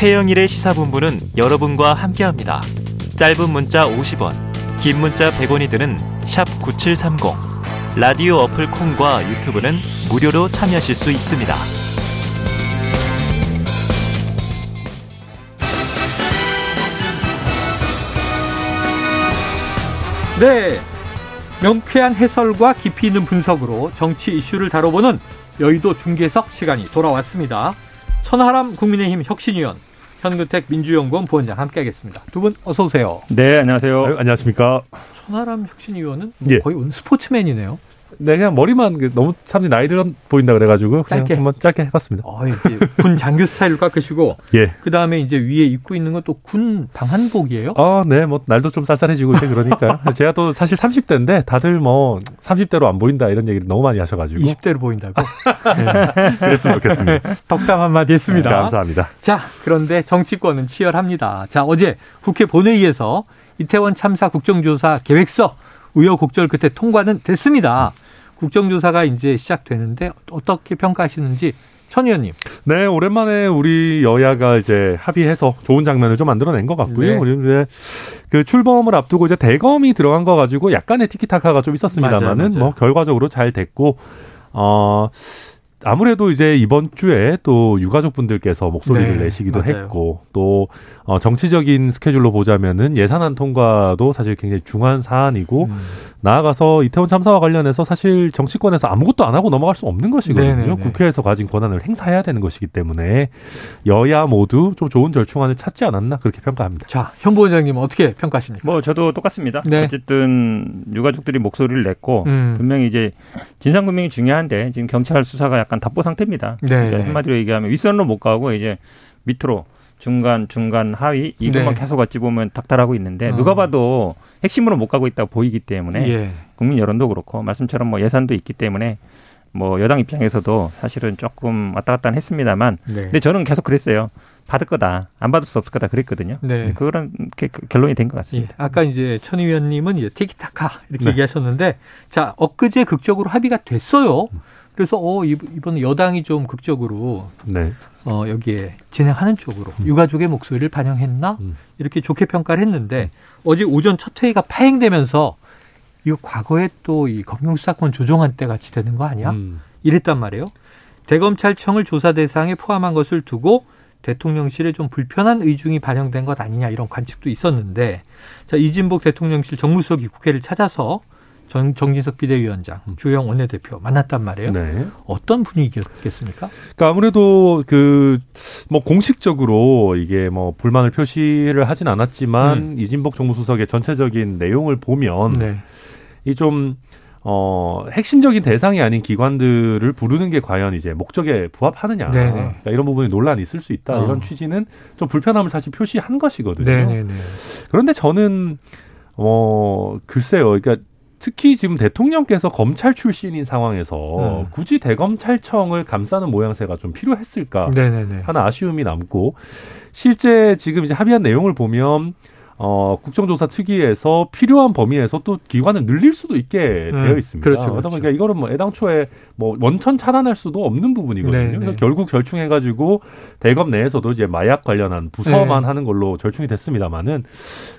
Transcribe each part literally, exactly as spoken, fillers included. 최영일의 시사본부는 여러분과 함께합니다. 짧은 문자 오십 원, 긴 문자 백 원이 드는 샵 구칠삼공, 라디오 어플 콩과 유튜브는 무료로 참여하실 수 있습니다. 네, 명쾌한 해설과 깊이 있는 분석으로 정치 이슈를 다뤄보는 여의도 중계석 시간이 돌아왔습니다. 천하람 국민의힘 혁신위원, 현근택 민주연구원 부원장 함께하겠습니다. 두 분 어서 오세요. 네, 안녕하세요. 아유, 안녕하십니까. 천하람 혁신위원은 예. 거의 오늘 스포츠맨이네요. 네, 그냥 머리만 너무 사람들이 나이 들어 보인다 그래가지고 그냥 짧게 한번 짧게 해봤습니다. 어, 군 장교 스타일로 깎으시고, 예. 그 다음에 이제 위에 입고 있는 건 또 군 방한복이에요? 어, 네, 뭐 날도 좀 쌀쌀해지고 이제 그러니까 제가 또 사실 삼십 대인데 다들 뭐 삼십 대로 안 보인다 이런 얘기를 너무 많이 하셔가지고 이십 대로 보인다고. 네, 그랬으면 좋겠습니다. 덕담 한마디 했습니다. 네, 감사합니다. 자, 그런데 정치권은 치열합니다. 자, 어제 국회 본회의에서 이태원 참사 국정조사 계획서 우여곡절 끝에 통과는 됐습니다. 국정조사가 이제 시작되는데 어떻게 평가하시는지 천 의원님. 네, 오랜만에 우리 여야가 이제 합의해서 좋은 장면을 좀 만들어낸 것 같고요. 네. 우리 이제 그 출범을 앞두고 이제 대검이 들어간 거 가지고 약간의 티키타카가 좀 있었습니다만은 뭐 결과적으로 잘 됐고, 어, 아무래도 이제 이번 주에 또 유가족분들께서 목소리를 네, 내시기도 맞아요. 했고, 또 어 정치적인 스케줄로 보자면은 예산안 통과도 사실 굉장히 중요한 사안이고, 음. 나아가서 이태원 참사와 관련해서 사실 정치권에서 아무것도 안 하고 넘어갈 수 없는 것이거든요. 네네네. 국회에서 가진 권한을 행사해야 되는 것이기 때문에 여야 모두 좀 좋은 절충안을 찾지 않았나 그렇게 평가합니다. 자, 현 부원장님 어떻게 평가하십니까? 뭐 저도 똑같습니다. 네. 어쨌든 유가족들이 목소리를 냈고, 음. 분명히 이제 진상규명이 중요한데 지금 경찰 수사가 약간 답보 상태입니다. 그러니까 한마디로 얘기하면 윗선으로 못 가고 이제 밑으로 중간, 중간, 하위 이것만 네. 계속 어찌 보면 닥달하고 있는데, 어. 누가 봐도 핵심으로 못 가고 있다고 보이기 때문에 예. 국민 여론도 그렇고 말씀처럼 뭐 예산도 있기 때문에 뭐 여당 입장에서도 사실은 조금 왔다 갔다 했습니다만, 네. 근데 저는 계속 그랬어요. 받을 거다, 안 받을 수 없을 거다 그랬거든요. 네. 그런 결론이 된 것 같습니다. 예. 아까 이제 천 의원님은 이제 티키타카 이렇게 네. 얘기하셨는데, 자, 엊그제 극적으로 합의가 됐어요. 그래서 어, 이번 여당이 좀 극적으로 네. 어, 여기에 진행하는 쪽으로 음. 유가족의 목소리를 반영했나 음. 이렇게 좋게 평가를 했는데, 어제 오전 첫 회의가 파행되면서 이거 과거에 또 이 검경 수사권 조정안 때 같이 되는 거 아니야? 음. 이랬단 말이에요. 대검찰청을 조사 대상에 포함한 것을 두고 대통령실에 좀 불편한 의중이 반영된 것 아니냐 이런 관측도 있었는데, 자, 이진복 대통령실 정무수석이 국회를 찾아서 정, 정진석 비대위원장, 주호영 원내대표 만났단 말이에요. 네. 어떤 분위기였겠습니까? 그러니까 아무래도 그 뭐 공식적으로 이게 뭐 불만을 표시를 하진 않았지만 음. 이진복 정무수석의 전체적인 내용을 보면 네. 이 좀 어, 핵심적인 대상이 아닌 기관들을 부르는 게 과연 이제 목적에 부합하느냐. 그러니까 이런 부분에 논란이 있을 수 있다. 어. 이런 취지는 좀 불편함을 사실 표시한 것이거든요. 네네네. 그런데 저는 어, 글쎄요. 그러니까 특히 지금 대통령께서 검찰 출신인 상황에서 음. 굳이 대검찰청을 감싸는 모양새가 좀 필요했을까 네네네. 하는 아쉬움이 남고, 실제 지금 이제 합의한 내용을 보면 어, 국정조사 특위에서 필요한 범위에서 또 기관을 늘릴 수도 있게 음, 되어 있습니다. 그렇죠, 그렇죠. 그러다 보니까 이거는 뭐 애당초에 뭐 원천 차단할 수도 없는 부분이거든요. 네네. 그래서 결국 절충해가지고 대검 내에서도 이제 마약 관련한 부서만 네. 하는 걸로 절충이 됐습니다만은,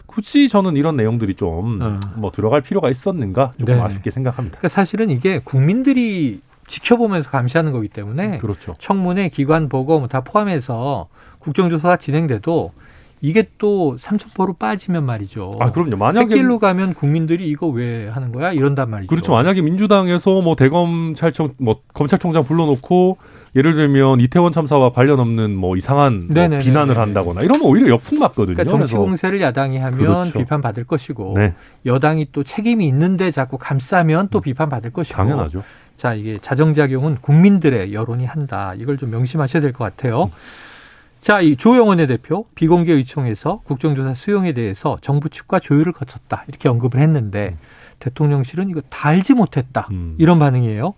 굳이 저는 이런 내용들이 좀 뭐 음. 들어갈 필요가 있었는가 조금 네네. 아쉽게 생각합니다. 그러니까 사실은 이게 국민들이 지켜보면서 감시하는 거기 때문에 그렇죠. 청문회, 기관 보고 다 포함해서 국정조사가 진행돼도 이게 또 삼천포로 빠지면 말이죠. 아, 그럼요. 만약에 새길로 가면 국민들이 이거 왜 하는 거야? 이런단 말이죠. 그렇죠. 만약에 민주당에서 뭐 대검찰청, 뭐 검찰총장 불러놓고 예를 들면 이태원 참사와 관련 없는 뭐 이상한 뭐 비난을 한다거나 이러면 오히려 역풍 맞거든요. 그러니까 정치 공세를 야당이 하면 그렇죠. 비판받을 것이고 네. 여당이 또 책임이 있는데 자꾸 감싸면 또 비판받을 것이고. 당연하죠. 자, 이게 자정작용은 국민들의 여론이 한다. 이걸 좀 명심하셔야 될 것 같아요. 음. 자, 이 주호영 원내대표 비공개 의총에서 국정조사 수용에 대해서 정부 측과 조율을 거쳤다 이렇게 언급을 했는데, 대통령실은 이거 다 알지 못했다 음. 이런 반응이에요.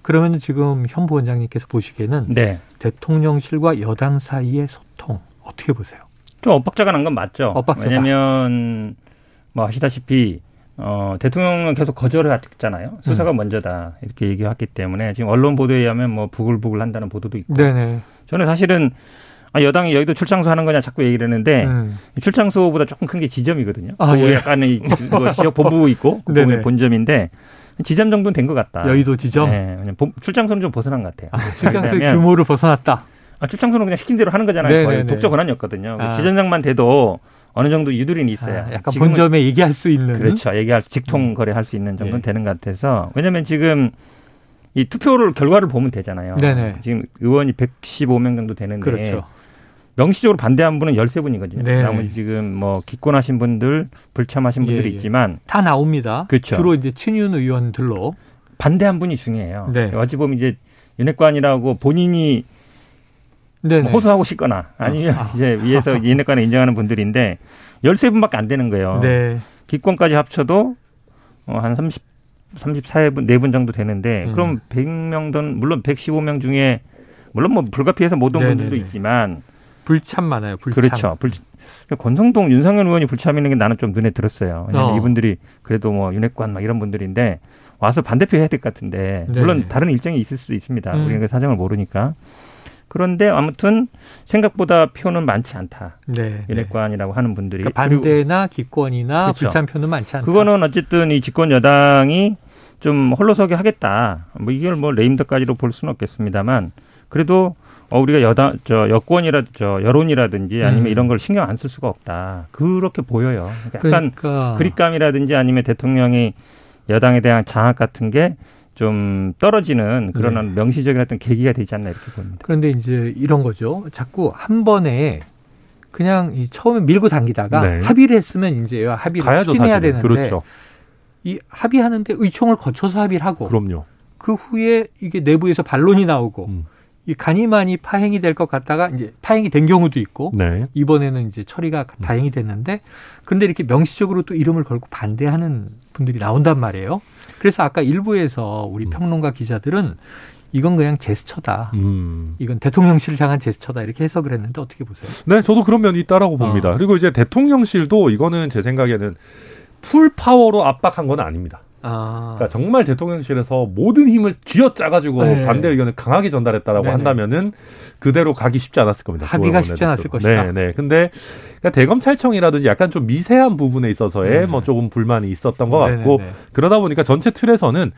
그러면 지금 현 부원장님께서 보시기에는 네. 대통령실과 여당 사이의 소통 어떻게 보세요? 좀 엇박자가 난 건 맞죠. 엇박자가. 왜냐하면 뭐 아시다시피 어, 대통령은 계속 거절을 했잖아요. 수사가 음. 먼저다 이렇게 얘기했기 때문에 지금 언론 보도에 의하면 뭐 부글부글 한다는 보도도 있고. 네네. 저는 사실은 여당이 여의도 출장소 하는 거냐 자꾸 얘기를 했는데 음. 출장소보다 조금 큰 게 지점이거든요. 아, 예. 약간의 지역 본부 있고 그 본점인데 지점 정도는 된 것 같다. 여의도 지점? 네. 출장소는 좀 벗어난 것 같아요. 아, 출장소의 규모를 벗어났다. 아, 출장소는 그냥 시킨 대로 하는 거잖아요. 네네네. 거의 독점 권한이었거든요. 아. 지점장만 돼도 어느 정도 유두리는 있어야. 아, 약간 본점에 얘기할 수 있는. 그렇죠. 얘기할 직통 거래할 수 있는 정도는 예. 되는 것 같아서. 왜냐하면 지금 이 투표를 결과를 보면 되잖아요. 네네. 지금 의원이 백십오 명 정도 되는데 그렇죠. 명시적으로 반대한 분은 십삼 분이거든요. 네네. 나머지 지금 뭐 기권하신 분들, 불참하신 분들이 예, 예. 있지만 다 나옵니다. 그렇죠. 주로 이제 친윤 의원들로 반대한 분이 중요해요. 네. 어찌 보면 이제 윤핵관이라고 본인이 네네. 호소하고 싶거나 아니면 아. 이제 위에서 윤핵관을 인정하는 분들인데 십삼 분밖에 안 되는 거예요. 네. 기권까지 합쳐도 한 삼십, 삼십사 분, 사 분 정도 되는데 음. 그럼 백 명든 물론 백십오 명 중에 물론 뭐 불가피해서 못 온 분들도 있지만 불참 많아요. 불참. 그렇죠. 불, 권성동, 윤상현 의원이 불참 있는 게 나는 좀 눈에 들었어요. 왜냐하면 어. 이분들이 그래도 뭐 윤핵관 막 이런 분들인데 와서 반대표 해야 될 것 같은데 네네. 물론 다른 일정이 있을 수도 있습니다. 음. 우리가 사정을 모르니까. 그런데 아무튼 생각보다 표는 많지 않다. 네, 윤핵관이라고 하는 분들이. 그러니까 반대나 기권이나 그렇죠. 불참표는 많지 않다. 그거는 어쨌든 이 집권 여당이 좀 홀로서게 하겠다. 뭐 이걸 뭐 레임덕까지로 볼 수는 없겠습니다만 그래도 어 우리가 여당 저 여권이라 저 여론이라든지 아니면 음. 이런 걸 신경 안 쓸 수가 없다. 그렇게 보여요. 약간 그러니까. 그립감이라든지 아니면 대통령이 여당에 대한 장악 같은 게 좀 떨어지는 그런 네. 명시적인 어떤 계기가 되지 않나 이렇게 봅니다. 그런데 이제 이런 거죠. 자꾸 한 번에 그냥 처음에 밀고 당기다가 네. 합의를 했으면 이제 합의를 추진해야 되는데 그렇죠. 이 합의하는데 의총을 거쳐서 합의를 하고 그럼요. 그 후에 이게 내부에서 반론이 나오고 음. 이 간이만이 파행이 될 것 같다가 이제 파행이 된 경우도 있고 네. 이번에는 이제 처리가 음. 다행히 됐는데 근데 이렇게 명시적으로 또 이름을 걸고 반대하는 분들이 나온단 말이에요. 그래서 아까 일부에서 우리 음. 평론가 기자들은 이건 그냥 제스처다. 음. 이건 대통령실을 향한 제스처다. 이렇게 해석을 했는데 어떻게 보세요? 네, 저도 그런 면이 있다라고 봅니다. 어. 그리고 이제 대통령실도 이거는 제 생각에는 풀 파워로 압박한 건 아닙니다. 아. 그러니까 정말 대통령실에서 모든 힘을 쥐어짜가지고 네. 반대 의견을 강하게 전달했다라고 네네. 한다면은 그대로 가기 쉽지 않았을 겁니다. 합의가 쉽지 않았을 것이다. 네, 네. 근데 그러니까 대검찰청이라든지 약간 좀 미세한 부분에 있어서의 네. 뭐 조금 불만이 있었던 것 네네네. 같고 그러다 보니까 전체 틀에서는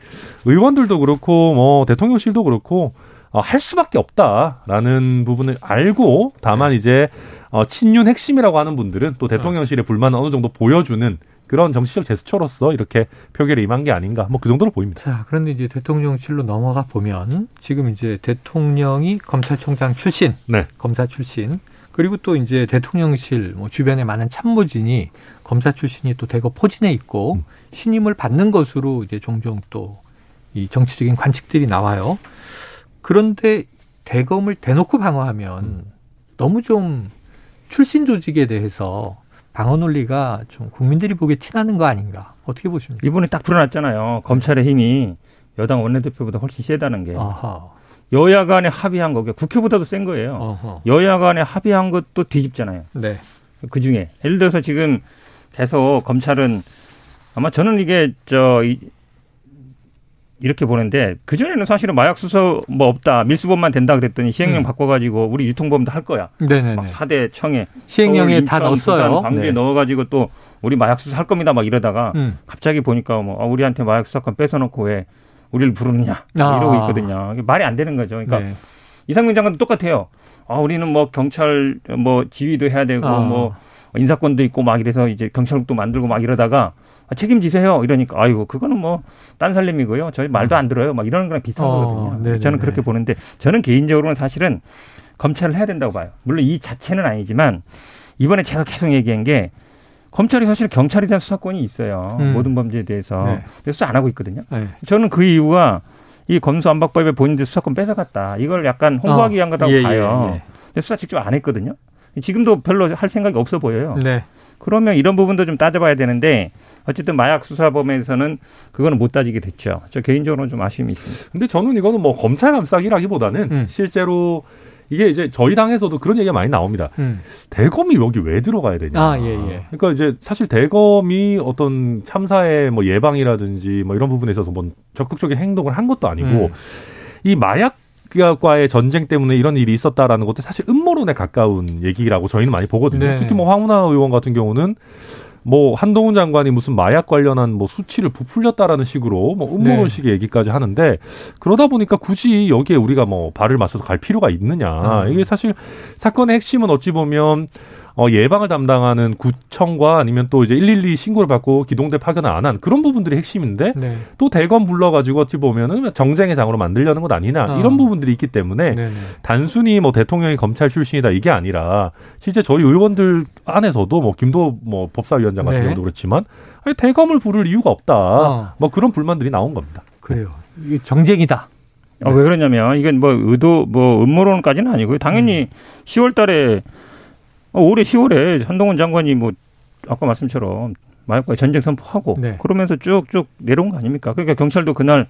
의원들도 그렇고 뭐 대통령실도 그렇고 어, 할 수밖에 없다라는 부분을 알고 다만 네. 이제 어, 친윤 핵심이라고 하는 분들은 또 대통령실의 불만을 어느 정도 보여주는. 그런 정치적 제스처로서 이렇게 표결에 임한 게 아닌가, 뭐 그 정도로 보입니다. 자, 그런데 이제 대통령실로 넘어가 보면 지금 이제 대통령이 검찰총장 출신, 네. 검사 출신, 그리고 또 이제 대통령실 뭐 주변에 많은 참모진이 검사 출신이 또 대거 포진해 있고 음. 신임을 받는 것으로 이제 종종 또 이 정치적인 관측들이 나와요. 그런데 대검을 대놓고 방어하면 음. 너무 좀 출신 조직에 대해서. 방어 논리가 좀 국민들이 보기에 티나는 거 아닌가? 어떻게 보십니까? 이번에 딱 드러났잖아요. 검찰의 힘이 여당 원내대표보다 훨씬 세다는 게. 아하. 여야 간에 합의한 거고 국회보다도 센 거예요. 어허. 여야 간에 합의한 것도 뒤집잖아요. 네. 그중에. 예를 들어서 지금 계속 검찰은 아마 저는 이게 저 이, 이렇게 보는데 그전에는 사실은 마약수소 뭐 없다. 밀수범만 된다 그랬더니 시행령 음. 바꿔가지고 우리 유통범도 할 거야. 네네네. 막 사대, 청해. 시행령에 서울, 다 넣었어요. 광주에 네. 넣어가지고 또 우리 마약수소 할 겁니다. 막 이러다가 음. 갑자기 보니까 뭐 아, 우리한테 마약수사권 뺏어놓고 왜 우리를 부르느냐. 아. 이러고 있거든요. 말이 안 되는 거죠. 그러니까 네. 이상민 장관도 똑같아요. 아, 우리는 뭐 경찰 뭐 지휘도 해야 되고 아. 뭐 인사권도 있고 막 이래서 이제 경찰국도 만들고 막 이러다가 아, 책임지세요. 이러니까 아이고 그거는 뭐 딴 살림이고요. 저희 말도 안 들어요. 막 이런 거랑 비슷한 어, 거거든요. 네네네. 저는 그렇게 보는데 저는 개인적으로는 사실은 검찰을 해야 된다고 봐요. 물론 이 자체는 아니지만 이번에 제가 계속 얘기한 게 검찰이 사실 경찰에 대한 수사권이 있어요. 음. 모든 범죄에 대해서. 네. 그래서 수사 안 하고 있거든요. 네. 저는 그 이유가 이 검수완박법에 본인들 수사권 뺏어갔다. 이걸 약간 홍보하기 어, 위한 거라고 예, 봐요. 예, 예. 근데 수사 직접 안 했거든요. 지금도 별로 할 생각이 없어 보여요. 네. 그러면 이런 부분도 좀 따져봐야 되는데 어쨌든 마약 수사범에서는 그거는 못 따지게 됐죠. 저 개인적으로는 좀 아쉬움이 있습니다. 근데 저는 이거는 뭐 검찰 감싸기라기보다는 음. 실제로 이게 이제 저희 당에서도 그런 얘기가 많이 나옵니다. 음. 대검이 여기 왜 들어가야 되냐. 아, 예, 예. 그러니까 이제 사실 대검이 어떤 참사의 뭐 예방이라든지 뭐 이런 부분에 있어서 뭐 적극적인 행동을 한 것도 아니고 음. 이 마약 권력과의 전쟁 때문에 이런 일이 있었다라는 것도 사실 음모론에 가까운 얘기라고 저희는 많이 보거든요. 네. 특히 뭐 황운하 의원 같은 경우는 뭐 한동훈 장관이 무슨 마약 관련한 뭐 수치를 부풀렸다라는 식으로 뭐 음모론식의 네. 얘기까지 하는데, 그러다 보니까 굳이 여기에 우리가 뭐 발을 맞춰서 갈 필요가 있느냐. 음. 이게 사실 사건의 핵심은 어찌 보면 어, 예방을 담당하는 구청과 아니면 또 이제 일일이 신고를 받고 기동대 파견을 안 한 그런 부분들이 핵심인데 네. 또 대검 불러가지고 어찌 보면은 정쟁의 장으로 만들려는 것 아니냐 어. 이런 부분들이 있기 때문에 네네. 단순히 뭐 대통령이 검찰 출신이다 이게 아니라 실제 저희 의원들 안에서도 뭐 김도 뭐 법사위원장 같은 경우도 네. 그렇지만 아니, 대검을 부를 이유가 없다 어. 뭐 그런 불만들이 나온 겁니다. 그래요. 이게 정쟁이다. 네. 어, 왜 그러냐면 이건 뭐 의도 뭐 음모론까지는 아니고요. 당연히 음. 시월 달에 올해 시월에 한동훈 장관이 뭐 아까 말씀처럼 마약과 전쟁 선포하고 네. 그러면서 쭉쭉 내려온 거 아닙니까? 그러니까 경찰도 그날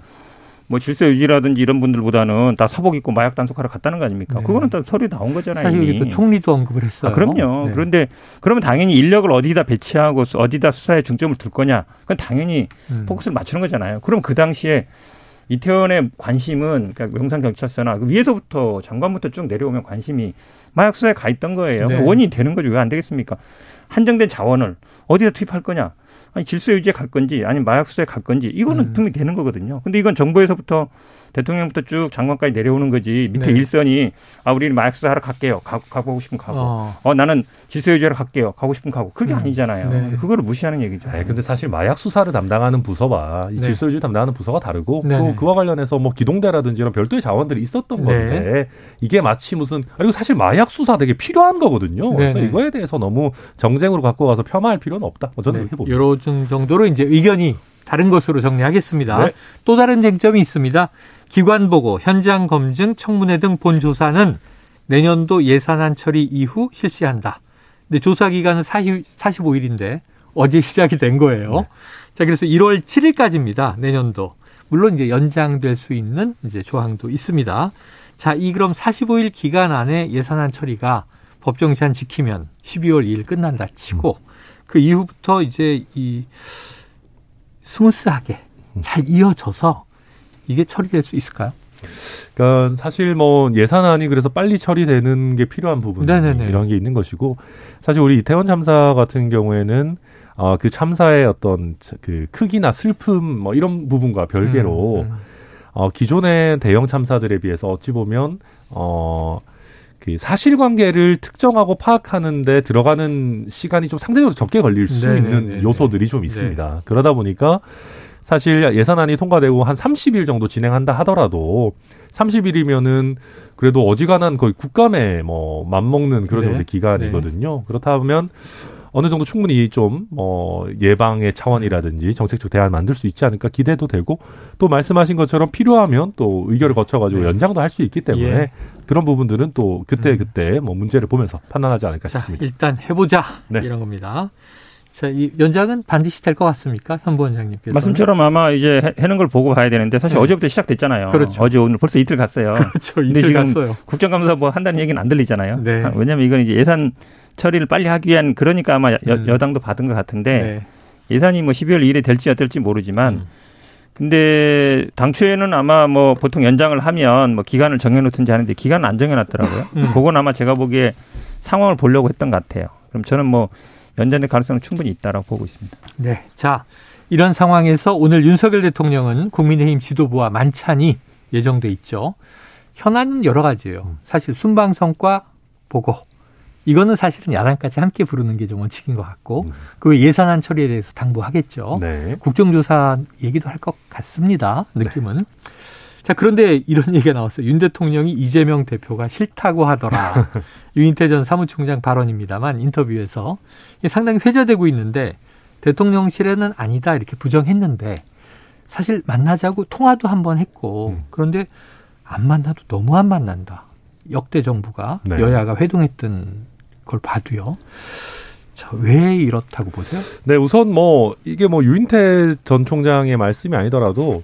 뭐 질서 유지라든지 이런 분들보다는 다 사복 입고 마약 단속하러 갔다는 거 아닙니까? 네. 그거는 다 서류 나온 거잖아요. 사실 이게 또 총리도 언급을 했어요. 아, 그럼요. 네. 그런데 그러면 당연히 인력을 어디다 배치하고 어디다 수사에 중점을 둘 거냐? 그건 당연히 음. 포커스를 맞추는 거잖아요. 그럼 그 당시에 이태원의 관심은 그러니까 용산경찰서나 위에서부터 장관부터 쭉 내려오면 관심이 마약 수사에 가 있던 거예요. 네. 원인이 되는 거죠. 왜 안 되겠습니까? 한정된 자원을 어디다 투입할 거냐. 아니 질서 유지에 갈 건지 아니면 마약 수사에 갈 건지 이거는 투입이 음. 되는 거거든요. 근데 이건 정부에서부터 대통령부터 쭉 장관까지 내려오는 거지 밑에 네. 일선이 아 우리는 마약 수사하러 갈게요. 가, 가고 싶으면 가고. 어. 어 나는 질서 유지하러 갈게요. 가고 싶으면 가고. 그게 음. 아니잖아요. 네. 그거를 무시하는 얘기죠. 네, 근데 사실 마약 수사를 담당하는 부서와 이 네. 질서 유지 담당하는 부서가 다르고 네. 또 그와 관련해서 뭐 기동대라든지 이런 별도의 자원들이 있었던 건데 네. 이게 마치 무슨 그리고 사실 마약 수사 되게 필요한 거거든요. 네. 그래서 이거에 대해서 너무 정쟁으로 갖고 가서 폄하할 필요는 없다. 저는 이렇게 네. 봅니다. 여러 정도로 이제 의견이 다른 것으로 정리하겠습니다. 네. 또 다른 쟁점이 있습니다. 기관보고, 현장검증, 청문회 등 본조사는 내년도 예산안 처리 이후 실시한다. 근데 조사기간은 사십오일인데 어제 시작이 된 거예요. 네. 자, 그래서 일월 칠일까지입니다. 내년도. 물론 이제 연장될 수 있는 이제 조항도 있습니다. 자, 이 그럼 사십오일 기간 안에 예산안 처리가 법정 시한 지키면 십이월 이일 끝난다 치고 음. 그 이후부터 이제 이 스무스하게 잘 이어져서 이게 처리될 수 있을까요? 그러니까 사실 뭐 예산안이 그래서 빨리 처리되는 게 필요한 부분 이런 게 있는 것이고 사실 우리 이태원 참사 같은 경우에는 어, 그 참사의 어떤 그 크기나 슬픔 뭐 이런 부분과 별개로 음, 음. 어, 기존의 대형 참사들에 비해서 어찌 보면 어. 그 사실관계를 특정하고 파악하는 데 들어가는 시간이 좀 상대적으로 적게 걸릴 수 네네네네. 있는 요소들이 좀 있습니다. 네. 그러다 보니까 사실 예산안이 통과되고 한 삼십일 정도 진행한다 하더라도 삼십일이면은 그래도 어지간한 거의 국감에 뭐 맞먹는 그런 네. 정도의 기간이거든요. 네. 그렇다 보면 어느 정도 충분히 좀 어 예방의 차원이라든지 정책적 대안 만들 수 있지 않을까 기대도 되고 또 말씀하신 것처럼 필요하면 또 의결을 거쳐가지고 네. 연장도 할 수 있기 때문에 예. 그런 부분들은 또 그때 그때 뭐 문제를 보면서 판단하지 않을까 싶습니다. 자, 일단 해보자 네. 이런 겁니다. 자, 이 연장은 반드시 될 것 같습니까, 현 부원장님께서? 말씀처럼 아마 이제 해는 걸 보고 봐야 되는데 사실 네. 어제부터 시작됐잖아요. 그렇죠. 어제 오늘 벌써 이틀 갔어요. 그렇죠. 이틀 지금 갔어요. 국정감사 뭐 한다는 얘기는 안 들리잖아요. 네. 왜냐하면 이건 이제 예산 처리를 빨리 하기 위한 그러니까 아마 여, 음. 여당도 받은 것 같은데 네. 예산이 뭐 십이월 이일에 될지 어떨지 모르지만 음. 근데 당초에는 아마 뭐 보통 연장을 하면 뭐 기간을 정해놓든지 하는데 기간은 안 정해놨더라고요. 음. 그건 아마 제가 보기에 상황을 보려고 했던 것 같아요. 그럼 저는 뭐 연장될 가능성은 충분히 있다라고 보고 있습니다. 네, 자 이런 상황에서 오늘 윤석열 대통령은 국민의힘 지도부와 만찬이 예정돼 있죠. 현안은 여러 가지예요. 사실 순방 성과 보고. 이거는 사실은 야당까지 함께 부르는 게 좀 원칙인 것 같고 음. 그 예산안 처리에 대해서 당부하겠죠. 네. 국정조사 얘기도 할 것 같습니다. 느낌은. 네. 자 그런데 이런 얘기가 나왔어요. 윤 대통령이 이재명 대표가 싫다고 하더라. 유인태 전 사무총장 발언입니다만 인터뷰에서 상당히 회자되고 있는데 대통령실에는 아니다 이렇게 부정했는데 사실 만나자고 통화도 한번 했고 음. 그런데 안 만나도 너무 안 만난다. 역대 정부가 네. 여야가 회동했던 걸 봐도요. 자, 왜 이렇다고 보세요? 네, 우선 뭐 이게 뭐 유인태 전 총장의 말씀이 아니더라도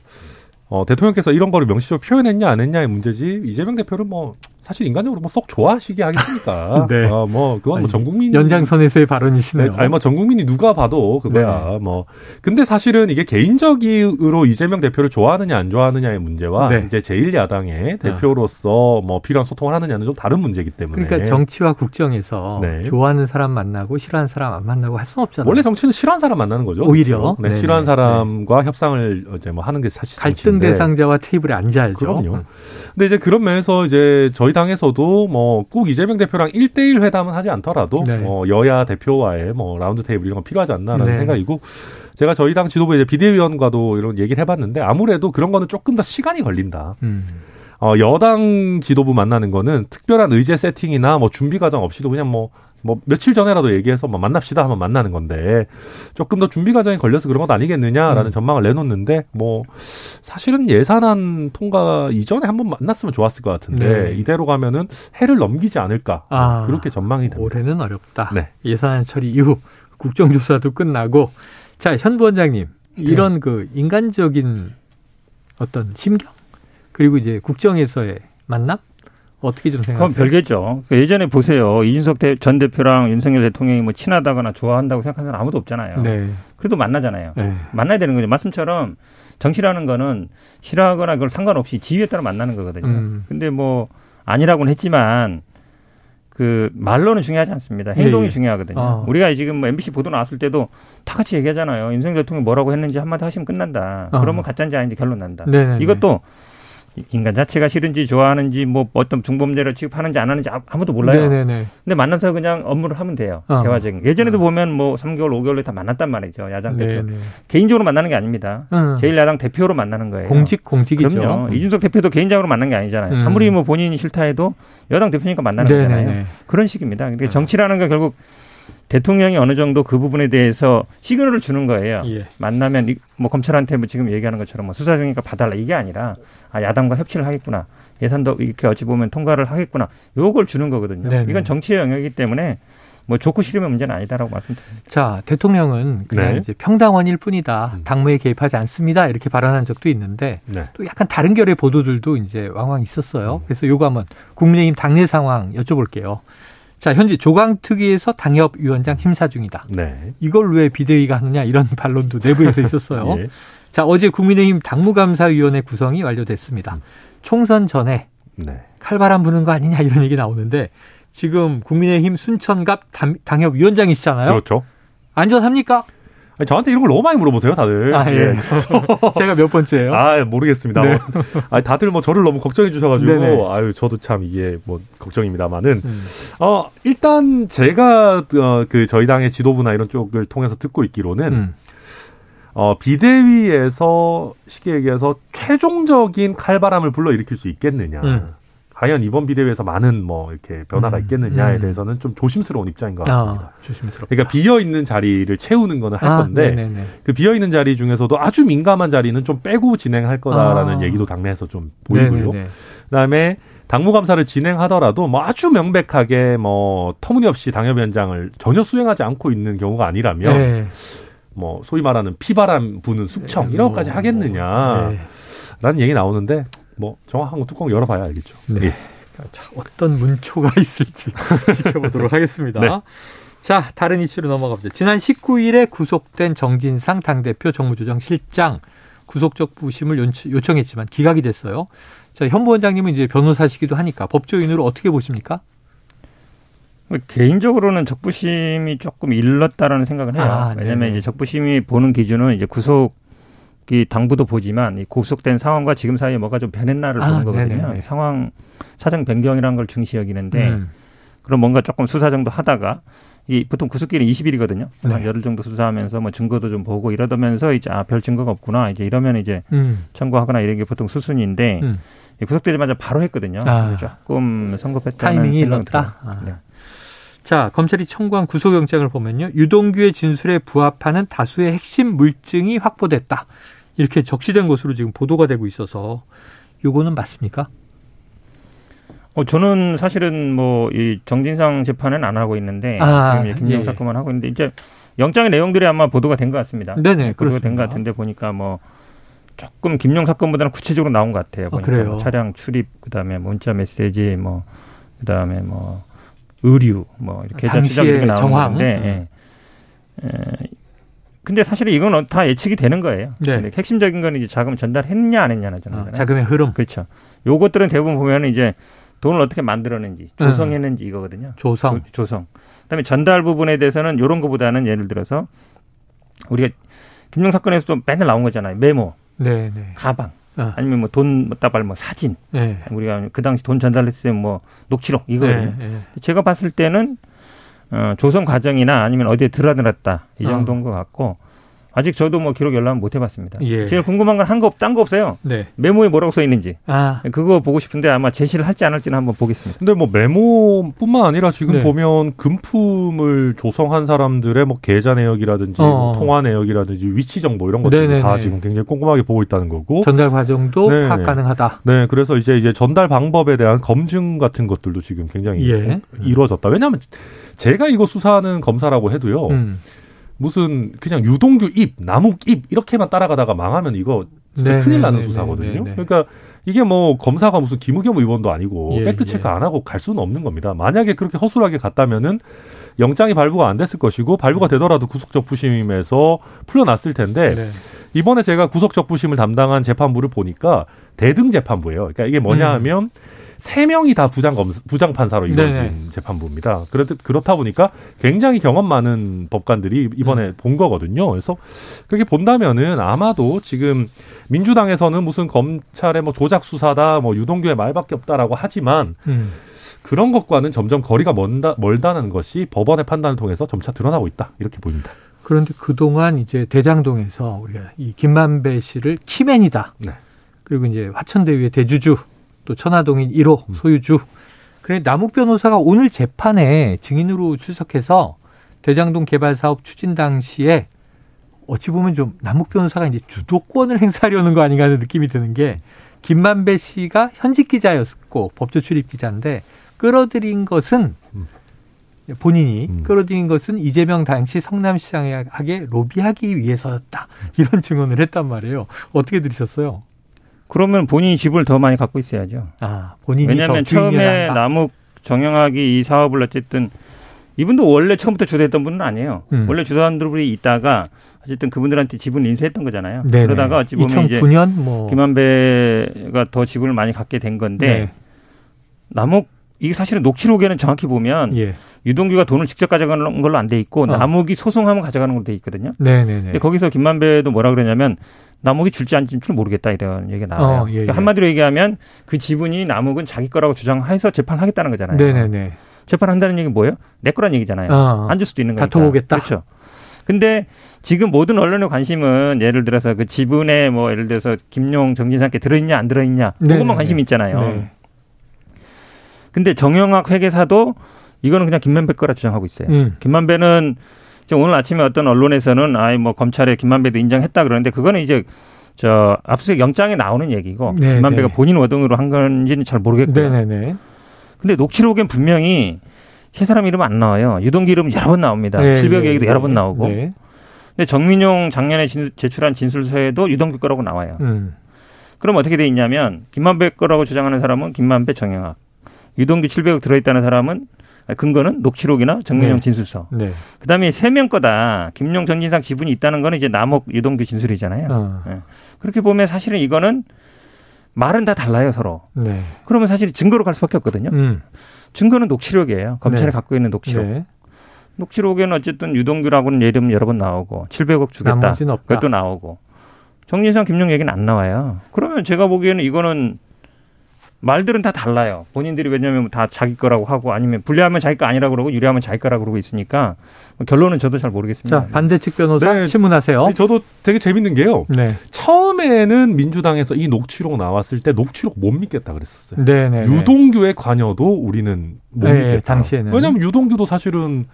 어, 대통령께서 이런 거를 명시적으로 표현했냐 안 했냐의 문제지 이재명 대표는 뭐 사실 인간적으로 뭐 썩 좋아하시게 하겠습니까? 네. 어, 뭐 그건 뭐 전 국민 연장선에서의 발언이시네요. 아니 뭐 전 국민이 누가 봐도 그거야. 네. 뭐 근데 사실은 이게 개인적으로 이재명 대표를 좋아하느냐 안 좋아하느냐의 문제와 네. 이제 제일 야당의 대표로서 뭐 필요한 소통을 하느냐는 좀 다른 문제이기 때문에. 그러니까 정치와 국정에서 네. 좋아하는 사람 만나고 싫어하는 사람 안 만나고 할 수는 없잖아요. 원래 정치는 싫어하는 사람 만나는 거죠. 오히려 네, 싫어하는 사람과 네. 협상을 이제 뭐 하는 게 사실 갈등 정치인데. 대상자와 테이블에 앉아야죠. 그럼요. 근데 이제 그런 면에서 이제 저희 당에서도 뭐 꼭 이재명 대표랑 일대일 회담은 하지 않더라도 네. 뭐 여야 대표와의 뭐 라운드 테이블 이런 건 필요하지 않나라는 네. 생각이고 제가 저희 당 지도부 이제 비대위원과도 이런 얘기를 해봤는데 아무래도 그런 거는 조금 더 시간이 걸린다. 음. 어, 여당 지도부 만나는 거는 특별한 의제 세팅이나 뭐 준비 과정 없이도 그냥 뭐 뭐 며칠 전에라도 얘기해서 뭐 만납시다 하면 만나는 건데 조금 더 준비 과정이 걸려서 그런 것 아니겠느냐라는 음. 전망을 내놓는데 뭐 사실은 예산안 통과 이전에 한번 만났으면 좋았을 것 같은데 네. 이대로 가면은 해를 넘기지 않을까 아, 그렇게 전망이 됩니다. 올해는 어렵다. 네. 예산안 처리 이후 국정조사도 끝나고 자, 현 부원장님 이런 네. 그 인간적인 어떤 심경 그리고 이제 국정에서의 만남 어떻게 좀 생각하세요? 그건 별개죠. 예전에 보세요. 이준석 전 대표랑 윤석열 대통령이 뭐 친하다거나 좋아한다고 생각하는 사람 아무도 없잖아요. 네. 그래도 만나잖아요. 네. 만나야 되는 거죠. 말씀처럼 정치라는 거는 싫어하거나 그걸 상관없이 지위에 따라 만나는 거거든요. 음. 근데 뭐 아니라고는 했지만 그 말로는 중요하지 않습니다. 행동이 네. 중요하거든요. 아. 우리가 지금 뭐 엠비씨 보도 나왔을 때도 다 같이 얘기하잖아요. 윤석열 대통령이 뭐라고 했는지 한마디 하시면 끝난다. 아. 그러면 가짜인지 아닌지 결론 난다. 네네네. 이것도 인간 자체가 싫은지 좋아하는지 뭐 어떤 중범죄를 취급하는지 안 하는지 아무도 몰라요. 네네네. 근데 만나서 그냥 업무를 하면 돼요. 어. 대화적인. 예전에도 어. 보면 뭐 삼 개월, 오 개월에 다 만났단 말이죠. 야당 대표. 네네. 개인적으로 만나는 게 아닙니다. 어. 제일 야당 대표로 만나는 거예요. 공직, 공직이죠. 그럼요. 음. 이준석 대표도 개인적으로 만난 게 아니잖아요. 음. 아무리 뭐 본인이 싫다 해도 여당 대표니까 만나는 네네네. 거잖아요. 그런 식입니다. 그러니까 정치라는 건 결국 대통령이 어느 정도 그 부분에 대해서 시그널을 주는 거예요. 예. 만나면 뭐 검찰한테 뭐 지금 얘기하는 것처럼 뭐 수사 중이니까 봐달라 이게 아니라 아, 야당과 협치를 하겠구나. 예산도 이렇게 어찌 보면 통과를 하겠구나. 요걸 주는 거거든요. 네네. 이건 정치의 영역이기 때문에 뭐 좋고 싫으면 문제는 아니다라고 말씀드립니다. 자, 대통령은 그냥 네. 이제 평당원일 뿐이다. 당무에 개입하지 않습니다. 이렇게 발언한 적도 있는데 네. 또 약간 다른 결의 보도들도 이제 왕왕 있었어요. 그래서 요거 한번 국민의힘 당내 상황 여쭤볼게요. 자, 현재 조강특위에서 당협위원장 심사 중이다. 네. 이걸 왜 비대위가 하느냐 이런 반론도 내부에서 있었어요. 예. 자, 어제 국민의힘 당무감사위원회 구성이 완료됐습니다. 음. 총선 전에 네. 칼바람 부는 거 아니냐 이런 얘기 나오는데 지금 국민의힘 순천갑 당, 당협위원장이시잖아요. 그렇죠. 안전합니까? 아니, 저한테 이런 걸 너무 많이 물어보세요, 다들. 아, 예. 예. 제가 몇 번째예요? 아, 모르겠습니다. 네. 아, 다들 뭐 저를 너무 걱정해 주셔가지고, 네네. 아유, 저도 참 이게 뭐 걱정입니다만은, 음. 어, 일단 제가 어, 그 저희 당의 지도부나 이런 쪽을 통해서 듣고 있기로는, 음. 어, 비대위에서 쉽게 얘기해서 최종적인 칼바람을 불러일으킬 수 있겠느냐. 음. 과연 이번 비대위에서 많은 뭐 이렇게 변화가 있겠느냐에 음. 대해서는 좀 조심스러운 입장인 것 같습니다. 아, 조심스럽다. 그러니까 비어 있는 자리를 채우는 거는 할 아, 건데 네네네. 그 비어 있는 자리 중에서도 아주 민감한 자리는 좀 빼고 진행할 거다라는 아. 얘기도 당내에서 좀 보이고요. 네네네. 그다음에 당무감사를 진행하더라도 뭐 아주 명백하게 뭐 터무니없이 당협위원장을 전혀 수행하지 않고 있는 경우가 아니라면 네. 뭐 소위 말하는 피바람 부는 숙청 네, 이런 것까지 뭐, 하겠느냐라는 네. 얘기 나오는데. 뭐 정확한 거 뚜껑 열어봐야 알겠죠. 네. 예. 자, 어떤 문초가 있을지 지켜보도록 하겠습니다. 네. 자, 다른 이슈로 넘어가보죠. 지난 십구 일에 구속된 정진상 당대표 정무조정실장 구속적 부심을 요청했지만 기각이 됐어요. 자, 현 부원장님은 이제 변호사시기도 하니까 법조인으로 어떻게 보십니까? 개인적으로는 적부심이 조금 일렀다라는 생각을 해요. 아, 왜냐하면 이제 적부심이 보는 기준은 이제 구속 이 당부도 보지만 이 구속된 상황과 지금 사이에 뭐가 좀 변했나를 보는 아, 거거든요. 네네네. 상황 사정 변경이라는 걸 중시 여기는데 음. 그럼 뭔가 조금 수사 정도 하다가 이 보통 구속기일이 이십 일이거든요. 네. 한 열흘 정도 수사하면서 뭐 증거도 좀 보고 이러면서 이제 아, 별 증거가 없구나 이제 이러면 이제 음. 청구하거나 이런 게 보통 수순인데 음. 구속되자마자 바로 했거든요. 아. 조금 성급했다는 타이밍이 일렀다. 아. 네. 자, 검찰이 청구한 구속영장을 보면요. 유동규의 진술에 부합하는 다수의 핵심 물증이 확보됐다. 이렇게 적시된 것으로 지금 보도가 되고 있어서 요거는 맞습니까? 어, 저는 사실은 뭐 이 정진상 재판은 안 하고 있는데 아, 지금 김경 예. 사건만 하고 있는데 이제 영장의 내용들이 아마 보도가 된 것 같습니다. 네네, 보도가 된 것 같은데 보니까 뭐 조금 김용 사건보다는 구체적으로 나온 것 같아요. 보니까 아, 그래요? 뭐 차량 출입, 그다음에 문자 메시지, 뭐 그다음에 뭐 의류, 뭐 이렇게 계좌 추적 이렇게 나온 건데. 예. 예. 근데 사실 이건 다 예측이 되는 거예요. 네. 근데 핵심적인 건 이제 자금 전달했냐 안 했냐잖아요. 아, 자금의 흐름. 그렇죠. 요것들은 대부분 보면 이제 돈을 어떻게 만들었는지, 조성했는지 음. 이거거든요. 조성. 조, 조성. 그다음에 전달 부분에 대해서는 이런 거보다는 예를 들어서 우리가 김용 사건에서도 맨날 나온 거잖아요. 메모, 네, 네. 가방, 어. 아니면 뭐 돈 따발, 뭐 사진. 네. 우리가 그 당시 돈 전달했을 때 뭐 녹취록 이거예요. 네, 네. 제가 봤을 때는. 어, 조성 과정이나 아니면 어디에 드러들었다 이 정도인 어. 것 같고 아직 저도 뭐 기록 열람 못 해봤습니다. 예. 제일 궁금한 건 한 거, 딴 거 없어요. 네. 메모에 뭐라고 써 있는지 아. 그거 보고 싶은데 아마 제시를 할지 안 할지는 한번 보겠습니다. 근데 뭐 메모뿐만 아니라 지금 네. 보면 금품을 조성한 사람들의 뭐 계좌 내역이라든지 어. 뭐 통화 내역이라든지 위치 정보 이런 것들 다 지금 굉장히 꼼꼼하게 보고 있다는 거고 전달 과정도 네. 파악 가능하다. 네, 그래서 이제 이제 전달 방법에 대한 검증 같은 것들도 지금 굉장히 예. 이루어졌다. 왜냐하면 제가 이거 수사하는 검사라고 해도요. 음. 무슨 그냥 유동규 입, 남욱 입 이렇게만 따라가다가 망하면 이거 진짜 네네, 큰일 나는 네네, 수사거든요. 네네. 그러니까 이게 뭐 검사가 무슨 김의겸 의원도 아니고 예, 팩트체크 예. 안 하고 갈 수는 없는 겁니다. 만약에 그렇게 허술하게 갔다면은 영장이 발부가 안 됐을 것이고 발부가 되더라도 구속적부심에서 풀려났을 텐데 네. 이번에 제가 구속적부심을 담당한 재판부를 보니까 대등 재판부예요. 그러니까 이게 뭐냐 하면 음. 세 명이 다 부장 검사, 부장 판사로 이루어진 네네. 재판부입니다. 그렇, 그렇다 보니까 굉장히 경험 많은 법관들이 이번에 음. 본 거거든요. 그래서 그렇게 본다면은 아마도 지금 민주당에서는 무슨 검찰의 뭐 조작 수사다, 뭐 유동규의 말밖에 없다라고 하지만 음. 그런 것과는 점점 거리가 먼다, 멀다는 것이 법원의 판단을 통해서 점차 드러나고 있다 이렇게 보입니다. 그런데 그 동안 이제 대장동에서 우리가 이 김만배 씨를 키맨이다. 네. 그리고 이제 화천대유의 대주주. 또 천화동인 일 호 소유주. 그런데 남욱 변호사가 오늘 재판에 증인으로 출석해서 대장동 개발 사업 추진 당시에 어찌 보면 좀 남욱 변호사가 이제 주도권을 행사하려는 거 아닌가 하는 느낌이 드는 게 김만배 씨가 현직 기자였고 법조 출입 기자인데 끌어들인 것은 본인이 끌어들인 것은 이재명 당시 성남시장에게 로비하기 위해서였다. 이런 증언을 했단 말이에요. 어떻게 들으셨어요? 그러면 본인 집을 더 많이 갖고 있어야죠. 아, 본인이 왜냐하면 더 처음에 남욱, 정영학이 이 사업을 어쨌든 이분도 원래 처음부터 주도했던 분은 아니에요. 음. 원래 주도한 분들이 있다가 어쨌든 그분들한테 지분을 인수했던 거잖아요. 네네. 그러다가 어찌 보면 이천구 년 이제 뭐. 김만배가 더 지분을 많이 갖게 된 건데 네. 남욱 이게 사실은 녹취록에는 정확히 보면 예. 유동규가 돈을 직접 가져가는 걸로 안 돼 있고 어. 남욱이 소송하면 가져가는 걸로 돼 있거든요. 네네네. 근데 거기서 김만배도 뭐라 그러냐면 남욱이 줄지 안 줄지 모르겠다 이런 얘기가 나와요. 어, 예, 예. 그러니까 한마디로 얘기하면 그 지분이 남욱은 자기 거라고 주장해서 재판하겠다는 거잖아요. 네네네. 재판한다는 얘기는 뭐예요? 내 거란 얘기잖아요. 어, 안 줄 수도 있는 거니까. 다투겠다. 그렇죠. 근데 지금 모든 언론의 관심은 예를 들어서 그 지분에 뭐 예를 들어서 김용, 정진상께 들어있냐 안 들어있냐 그것만 관심이 있잖아요. 네. 근데 정영학 회계사도 이거는 그냥 김만배 거라 주장하고 있어요. 음. 김만배는 오늘 아침에 어떤 언론에서는 아이 뭐 검찰에 김만배도 인정했다 그러는데 그거는 이제 저 압수수색 영장에 나오는 얘기고 네네. 김만배가 본인 워딩으로 한 건지는 잘 모르겠고요. 네네네. 근데 녹취록엔 분명히 세 사람 이름 안 나와요. 유동규 이름 여러 번 나옵니다. 칠백 얘기도 여러 번 나오고. 네. 근데 정민용 작년에 진, 제출한 진술서에도 유동규 거라고 나와요. 음. 그럼 어떻게 돼 있냐면 김만배 거라고 주장하는 사람은 김만배 정영학. 유동규 칠백억 들어있다는 사람은 근거는 녹취록이나 정민용 네. 진술서. 네. 그다음에 세 명 거다. 김용 전진상 지분이 있다는 거는 이제 남욱 유동규 진술이잖아요. 어. 네. 그렇게 보면 사실은 이거는 말은 다 달라요 서로. 네. 그러면 사실 증거로 갈 수밖에 없거든요. 음. 증거는 녹취록이에요. 검찰이 네. 갖고 있는 녹취록. 네. 녹취록에는 어쨌든 유동규라고는 이름 여러 번 나오고 칠백억 주겠다. 그것도 나오고. 정진상 김용 얘기는 안 나와요. 그러면 제가 보기에는 이거는. 말들은 다 달라요. 본인들이 왜냐하면 다 자기 거라고 하고 아니면 불리하면 자기 거 아니라고 그러고 유리하면 자기 거라고 그러고 있으니까 결론은 저도 잘 모르겠습니다. 자, 반대측 변호사 네. 질문하세요. 저도 되게 재밌는 게요. 네. 처음에는 민주당에서 이 녹취록 나왔을 때 녹취록 못 믿겠다 그랬었어요. 네네. 유동규의 관여도 우리는 못 네, 믿겠다. 당시에는. 왜냐하면 유동규도 사실은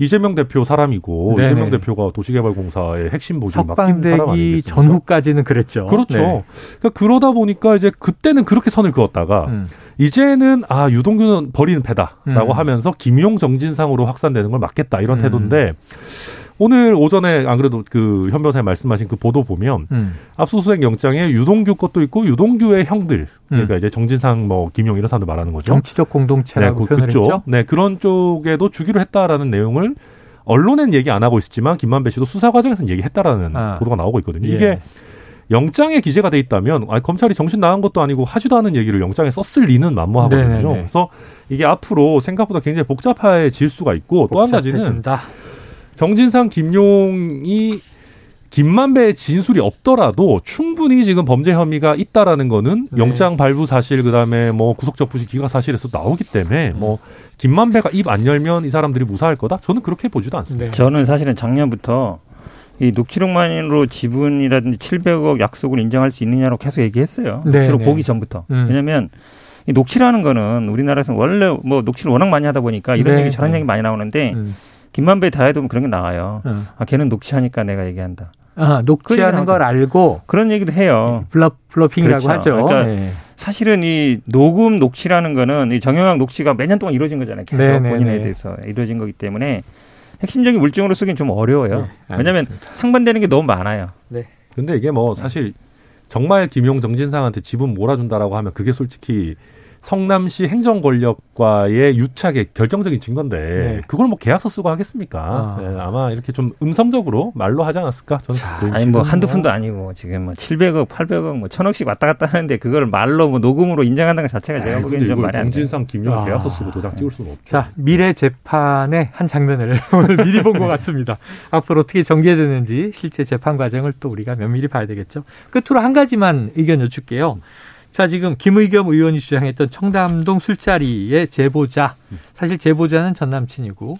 이재명 대표 사람이고 네네. 이재명 대표가 도시개발공사의 핵심 보직을 맡긴 사람 아니겠습니까? 석방되기 전후까지는 그랬죠. 그렇죠. 네. 그러니까 그러다 보니까 이제 그때는 그렇게 선을 그었다가 음. 이제는 아 유동규는 버리는 패다라고 음. 하면서 김용 정진상으로 확산되는 걸 막겠다 이런 태도인데 음. 오늘 오전에 안 그래도 그 현 변호사님 말씀하신 그 보도 보면 음. 압수수색 영장에 유동규 것도 있고 유동규의 형들 그러니까 음. 이제 정진상 뭐 김용 이런 사람들 말하는 거죠. 정치적 공동체라고 네, 그, 표현을 그쪽, 했죠. 네, 그런 쪽에도 주기로 했다라는 내용을 언론엔 얘기 안 하고 있었지만 김만배 씨도 수사 과정에서는 얘기했다라는 아. 보도가 나오고 있거든요. 예. 이게 영장에 기재가 돼 있다면 아니, 검찰이 정신 나간 것도 아니고 하지도 않은 얘기를 영장에 썼을 리는 만무하거든요. 네네네. 그래서 이게 앞으로 생각보다 굉장히 복잡해질 수가 있고 또 한 가지는 정진상 김용이 김만배의 진술이 없더라도 충분히 지금 범죄 혐의가 있다라는 거는 네. 영장 발부 사실 그다음에 뭐 구속 적부시 기각 사실에서 나오기 때문에 뭐 김만배가 입 안 열면 이 사람들이 무사할 거다? 저는 그렇게 보지도 않습니다. 네. 저는 사실은 작년부터 이 녹취록만으로 지분이라든지 칠백억 약속을 인정할 수 있느냐로 계속 얘기했어요. 네, 녹취록 네. 보기 전부터. 음. 왜냐하면 이 녹취라는 거는 우리나라에서는 원래 뭐 녹취를 워낙 많이 하다 보니까 이런 네, 얘기 저런 네. 얘기 많이 나오는데 음. 김만배 다해 보면 그런 게 나와요. 음. 아, 걔는 녹취하니까 내가 얘기한다. 아, 녹취하는 걸 알고 그런 얘기도 해요. 블러, 블러핑이라고 그렇죠. 하죠. 그러니까 네. 사실은 이 녹음 녹취라는 거는 이 정영학 녹취가 몇 년 동안 이루어진 거잖아요. 계속 네, 본인에 네. 대해서 이루어진 거기 때문에 핵심적인 물증으로 쓰긴 좀 어려워요. 네, 왜냐하면 상반되는 게 너무 많아요. 네. 근데 이게 뭐 사실 정말 김용 정진상한테 지분 몰아준다라고 하면 그게 솔직히 성남시 행정권력과의 유착의 결정적인 증거인데 네. 그걸 뭐 계약서 쓰고 하겠습니까? 아. 네, 아마 이렇게 좀 음성적으로 말로 하지 않았을까? 저는 자, 아니 뭐 한두 푼도 아니고 지금 뭐 칠백억, 팔백억, 뭐 천억씩 왔다 갔다 하는데 그걸 말로 뭐 녹음으로 인정한다는 것 자체가 제가 보기엔 좀 말이 안 돼. 정진상 김용 아. 계약서 쓰고 도장 찍을 수는 없죠. 자, 미래 재판의 한 장면을 오늘 미리 본 것 같습니다. 앞으로 어떻게 전개되는지 실제 재판 과정을 또 우리가 면밀히 봐야 되겠죠. 끝으로 한 가지만 의견 여쭐게요. 자, 지금 김의겸 의원이 주장했던 청담동 술자리의 제보자. 사실 제보자는 전 남친이고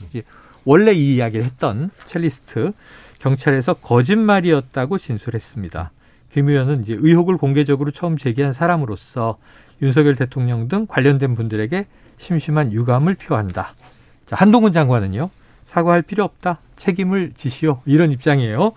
원래 이 이야기를 했던 첼리스트 경찰에서 거짓말이었다고 진술했습니다. 김 의원은 이제 의혹을 공개적으로 처음 제기한 사람으로서 윤석열 대통령 등 관련된 분들에게 심심한 유감을 표한다. 자, 한동훈 장관은요. 사과할 필요 없다. 책임을 지시오. 이런 입장이에요.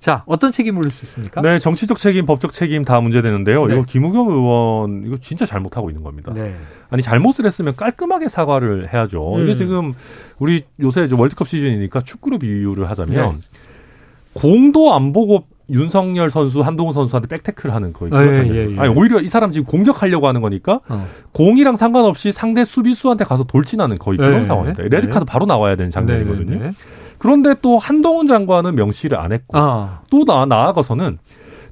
자, 어떤 책임을 물을 수 있습니까? 네, 정치적 책임, 법적 책임 다 문제되는데요. 네. 이거 김의겸 의원 이거 진짜 잘못하고 있는 겁니다. 네. 아니 잘못을 했으면 깔끔하게 사과를 해야죠. 음. 이게 지금 우리 요새 월드컵 시즌이니까 축구로 비유를 하자면 네. 공도 안 보고 윤석열 선수, 한동훈 선수한테 백태클을 하는 거예요. 예, 예, 예. 아니 오히려 이 사람 지금 공격하려고 하는 거니까 어. 공이랑 상관없이 상대 수비수한테 가서 돌진하는 거의 그런 네, 상황입니다. 네. 레드카드 바로 나와야 되는 장면이거든요. 네, 네. 그런데 또 한동훈 장관은 명시를 안 했고 아. 또 나, 나아가서는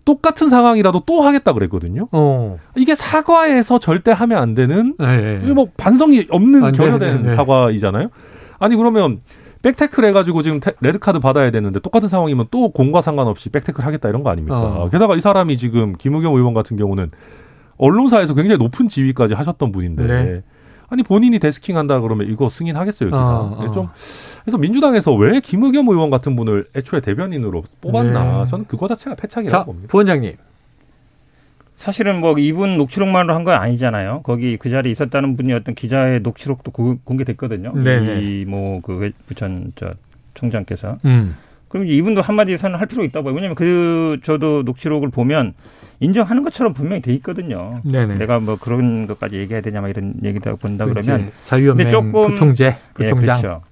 똑같은 상황이라도 또 하겠다 그랬거든요. 어. 이게 사과에서 절대 하면 안 되는 네, 네. 뭐 반성이 없는 아, 결여된 네, 네, 네. 사과이잖아요. 아니 그러면 백태클 해가지고 지금 레드카드 받아야 되는데 똑같은 상황이면 또 공과 상관없이 백태클 하겠다 이런 거 아닙니까? 어. 게다가 이 사람이 지금 김의겸 의원 같은 경우는 언론사에서 굉장히 높은 지위까지 하셨던 분인데 네. 아니 본인이 데스킹 한다 그러면 이거 승인하겠어요 기사. 어, 어. 좀 그래서 민주당에서 왜 김의겸 의원 같은 분을 애초에 대변인으로 뽑았나? 네. 저는 그거 자체가 패착이라고 봅니다. 부원장님. 사실은 뭐 이분 녹취록만으로 한 건 아니잖아요. 거기 그 자리에 있었다는 분이 어떤 기자의 녹취록도 고, 공개됐거든요. 이 뭐 그 부천 저 총장께서. 음. 그럼 이분도 한마디 선언할 필요가 있다고 봐요. 왜냐하면 그 저도 녹취록을 보면 인정하는 것처럼 분명히 돼 있거든요. 네네. 내가 뭐 그런 것까지 얘기해야 되냐 막 이런 얘기도 본다 그치. 그러면 자유연맹 부총재, 부총장. 예, 그렇죠.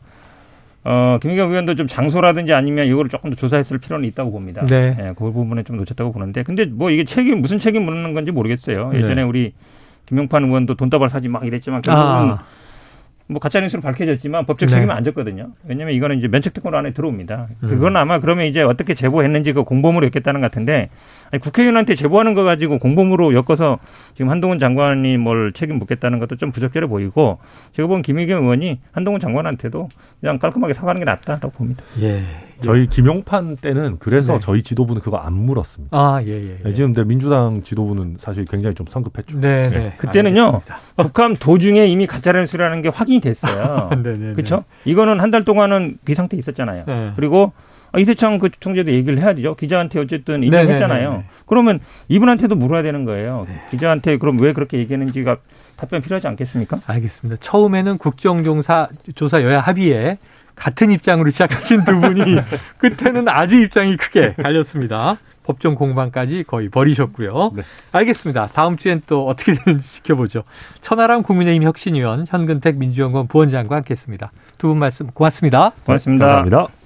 어, 김의겸 의원도 좀 장소라든지 아니면 이거를 조금 더 조사했을 필요는 있다고 봅니다. 네. 예, 그 부분에 좀 놓쳤다고 보는데. 근데 뭐 이게 책임, 무슨 책임 묻는 건지 모르겠어요. 예전에 네. 우리 김용판 의원도 돈다발 사지 막 이랬지만 결국은 아. 뭐 가짜뉴스로 밝혀졌지만 법적 책임은 네. 안 졌거든요. 왜냐하면 이거는 이제 면책특권 안에 들어옵니다. 음. 그건 아마 그러면 이제 어떻게 제보했는지 그 공범으로 엮였다는 것 같은데 아니, 국회의원한테 제보하는 거 가지고 공범으로 엮어서 지금 한동훈 장관이 뭘 책임 묻겠다는 것도 좀 부적절해 보이고 제가 본 김의겸 의원이 한동훈 장관한테도 그냥 깔끔하게 사과하는 게 낫다라고 봅니다. 예. 저희 김용판 때는 그래서 네. 저희 지도부는 그거 안 물었습니다. 아, 예, 예. 예. 지금 민주당 지도부는 사실 굉장히 좀 성급했죠. 네, 네. 그때는요, 국감 도중에 이미 가짜뉴스라는 게 확인이 됐어요. 네, 네. 그렇죠? 이거는 한 달 동안은 그 상태에 있었잖아요. 네. 그리고 이태창 그 총재도 얘기를 해야죠. 기자한테 어쨌든 인정했잖아요. 네네네. 그러면 이분한테도 물어야 되는 거예요. 네. 기자한테 그럼 왜 그렇게 얘기했는지가 답변 필요하지 않겠습니까? 알겠습니다. 처음에는 국정조사 조사 여야 합의에 같은 입장으로 시작하신 두 분이 끝에는 아주 입장이 크게 갈렸습니다. 법정 공방까지 거의 버리셨고요. 네. 알겠습니다. 다음 주엔 또 어떻게 되는지 지켜보죠. 천하람 국민의힘 혁신위원, 현근택 민주연구원 부원장과 함께했습니다. 두 분 말씀 고맙습니다. 고맙습니다. 감사합니다.